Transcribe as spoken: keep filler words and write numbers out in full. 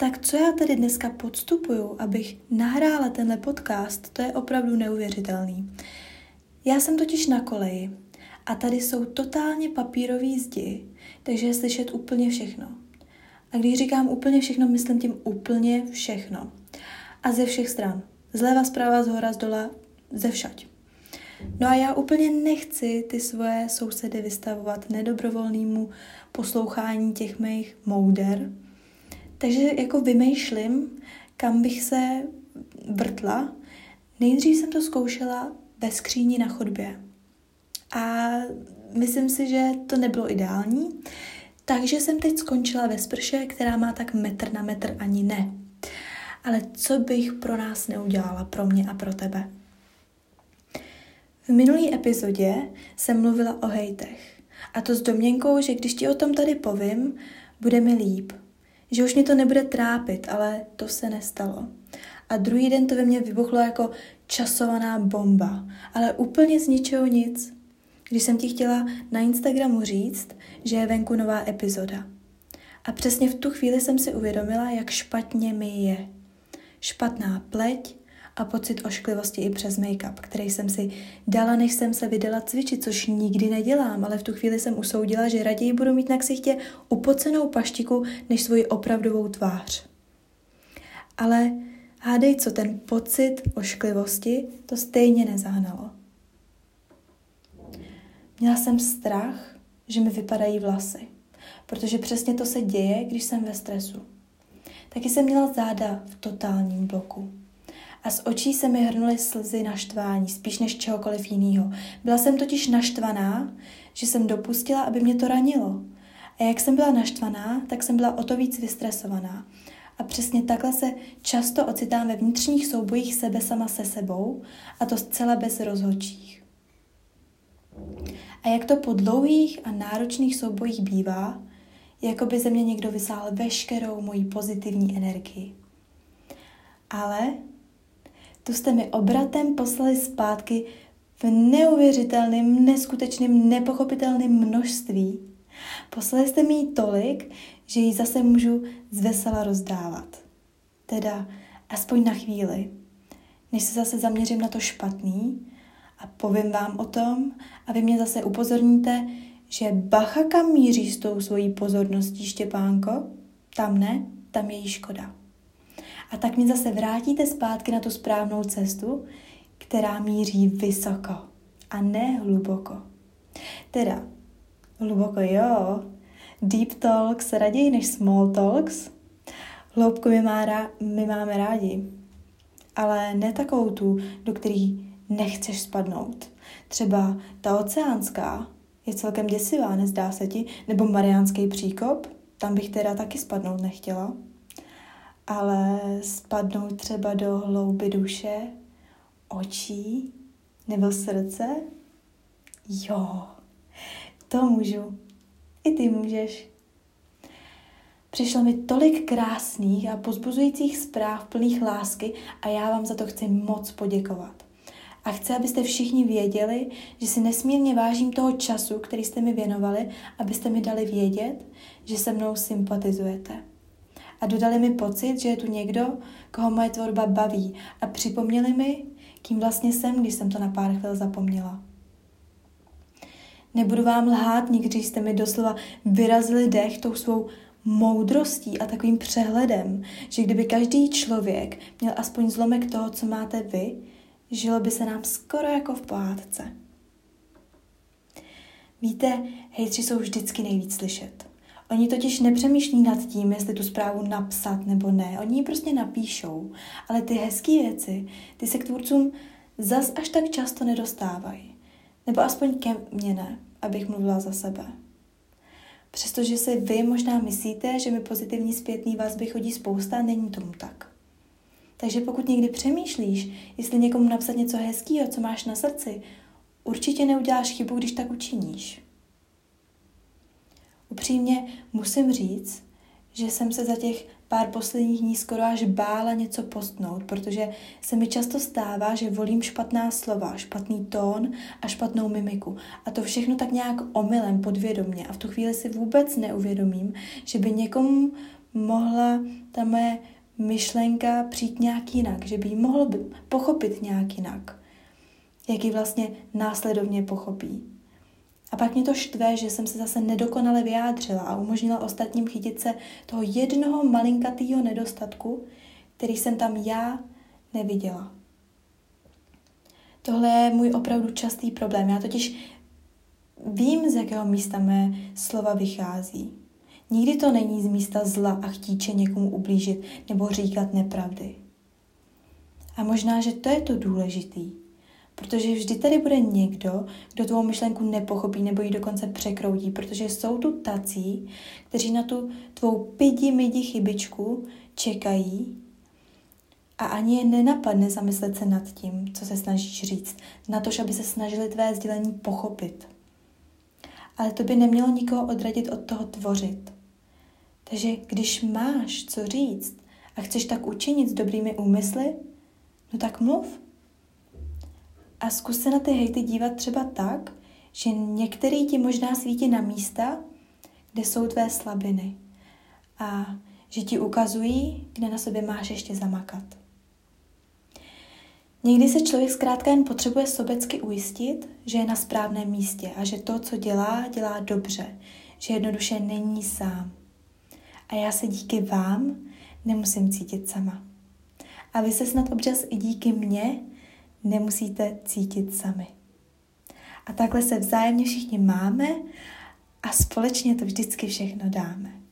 Tak co já tady dneska podstupuju, abych nahrála tenhle podcast, to je opravdu neuvěřitelný. Já jsem totiž na koleji a tady jsou totálně papírový zdi, takže je slyšet úplně všechno. A když říkám úplně všechno, myslím tím úplně všechno. A ze všech stran. Zleva, zprava, zhora, zdola, ze všať. No a já úplně nechci ty svoje sousedy vystavovat nedobrovolnému poslouchání těch mých mouder. Takže jako vymýšlím, kam bych se vrtla. Nejdřív jsem to zkoušela ve skříni na chodbě. A myslím si, že to nebylo ideální. Takže jsem teď skončila ve sprše, která má tak metr na metr ani ne. Ale co bych pro nás neudělala, pro mě a pro tebe? V minulý epizodě jsem mluvila o hejtech. A to s domněnkou, že když ti o tom tady povím, bude mi líp. Že už mě to nebude trápit, ale to se nestalo. A druhý den to ve mně vybuchlo jako časovaná bomba. Ale úplně z ničeho nic. Když jsem ti chtěla na Instagramu říct, že je venku nová epizoda. A přesně v tu chvíli jsem si uvědomila, jak špatně mi je. Špatná pleť a pocit ošklivosti i přes make-up, který jsem si dala, než jsem se vydala cvičit, což nikdy nedělám, ale v tu chvíli jsem usoudila, že raději budu mít na ksichtě upocenou paštiku, než svoji opravdovou tvář. Ale hádej co, ten pocit ošklivosti to stejně nezahnalo. Měla jsem strach, že mi vypadají vlasy, protože přesně to se děje, když jsem ve stresu. Taky jsem měla záda v totálním bloku. A z očí se mi hrnuly slzy naštvání, spíš než čehokoliv jiného. Byla jsem totiž naštvaná, že jsem dopustila, aby mě to ranilo. A jak jsem byla naštvaná, tak jsem byla o to víc vystresovaná. A přesně takhle se často ocitám ve vnitřních soubojích sebe sama se sebou, a to zcela bez rozhodčích. A jak to po dlouhých a náročných soubojích bývá, jako by ze mě někdo vysál veškerou moji pozitivní energii. Ale tu jste mi obratem poslali zpátky v neuvěřitelném, neskutečném, nepochopitelném množství. Poslali jste mi ji tolik, že ji zase můžu zvesela rozdávat. Teda aspoň na chvíli, než se zase zaměřím na to špatný a povím vám o tom a vy mě zase upozorníte, že bacha kam míří s tou svojí pozorností, Štěpánko, tam ne, tam je jí škoda. A tak mě zase vrátíte zpátky na tu správnou cestu, která míří vysoko a ne hluboko. Teda, hluboko jo, deep talks raději než small talks. Hloubku my, má rá, my máme rádi, ale ne takovou tu, do který nechceš spadnout. Třeba ta oceánská je celkem děsivá, nezdá se ti, nebo Mariánský příkop, tam bych teda taky spadnout nechtěla. Ale spadnou třeba do hlouby duše, očí nebo srdce? Jo, to můžu. I ty můžeš. Přišlo mi tolik krásných a pozbuzujících zpráv plných lásky a já vám za to chci moc poděkovat. A chci, abyste všichni věděli, že si nesmírně vážím toho času, který jste mi věnovali, abyste mi dali vědět, že se mnou sympatizujete. A dodali mi pocit, že je tu někdo, koho moje tvorba baví a připomněli mi, kým vlastně jsem, když jsem to na pár chvil zapomněla. Nebudu vám lhát, nikdy jste mi doslova vyrazili dech tou svou moudrostí a takovým přehledem, že kdyby každý člověk měl aspoň zlomek toho, co máte vy, žilo by se nám skoro jako v pohádce. Víte, hejtři jsou vždycky nejvíc slyšet. Oni totiž nepřemýšlí nad tím, jestli tu zprávu napsat nebo ne. Oni ji prostě napíšou. Ale ty hezký věci, ty se k tvůrcům zas až tak často nedostávají. Nebo aspoň ke mně ne, abych mluvila za sebe. Přestože si vy možná myslíte, že mi pozitivní zpětný vazby chodí spousta, není tomu tak. Takže pokud někdy přemýšlíš, jestli někomu napsat něco hezkýho, co máš na srdci, určitě neuděláš chybu, když tak učiníš. Upřímně musím říct, že jsem se za těch pár posledních dní skoro až bála něco postnout, protože se mi často stává, že volím špatná slova, špatný tón a špatnou mimiku. A to všechno tak nějak omylem, podvědomě. A v tu chvíli si vůbec neuvědomím, že by někomu mohla ta moje myšlenka přijít nějak jinak, že by ji mohl pochopit nějak jinak, jak ji vlastně následovně pochopí. A pak mě to štve, že jsem se zase nedokonale vyjádřila a umožnila ostatním chytit se toho jednoho malinkatýho nedostatku, který jsem tam já neviděla. Tohle je můj opravdu častý problém. Já totiž vím, z jakého místa mé slova vychází. Nikdy to není z místa zla a chtíče někomu ublížit nebo říkat nepravdy. A možná, že to je to důležitý, protože vždy tady bude někdo, kdo tvou myšlenku nepochopí nebo ji dokonce překroutí, protože jsou tu tací, kteří na tu tvou pidi-midi chybičku čekají a ani je nenapadne zamyslet se nad tím, co se snažíš říct, na to, aby se snažili tvé sdělení pochopit. Ale to by nemělo nikoho odradit od toho tvořit. Takže když máš co říct a chceš tak učinit s dobrými úmysly, no tak mluv. A zkus se na ty hejty dívat třeba tak, že některý ti možná svítí na místa, kde jsou tvé slabiny. A že ti ukazují, kde na sobě máš ještě zamakat. Někdy se člověk zkrátka jen potřebuje sobecky ujistit, že je na správném místě a že to, co dělá, dělá dobře, že jednoduše není sám. A já se díky vám nemusím cítit sama. A vy se snad občas i díky mně nemusíte cítit sami. A takhle se vzájemně všichni máme a společně to vždycky všechno dáme.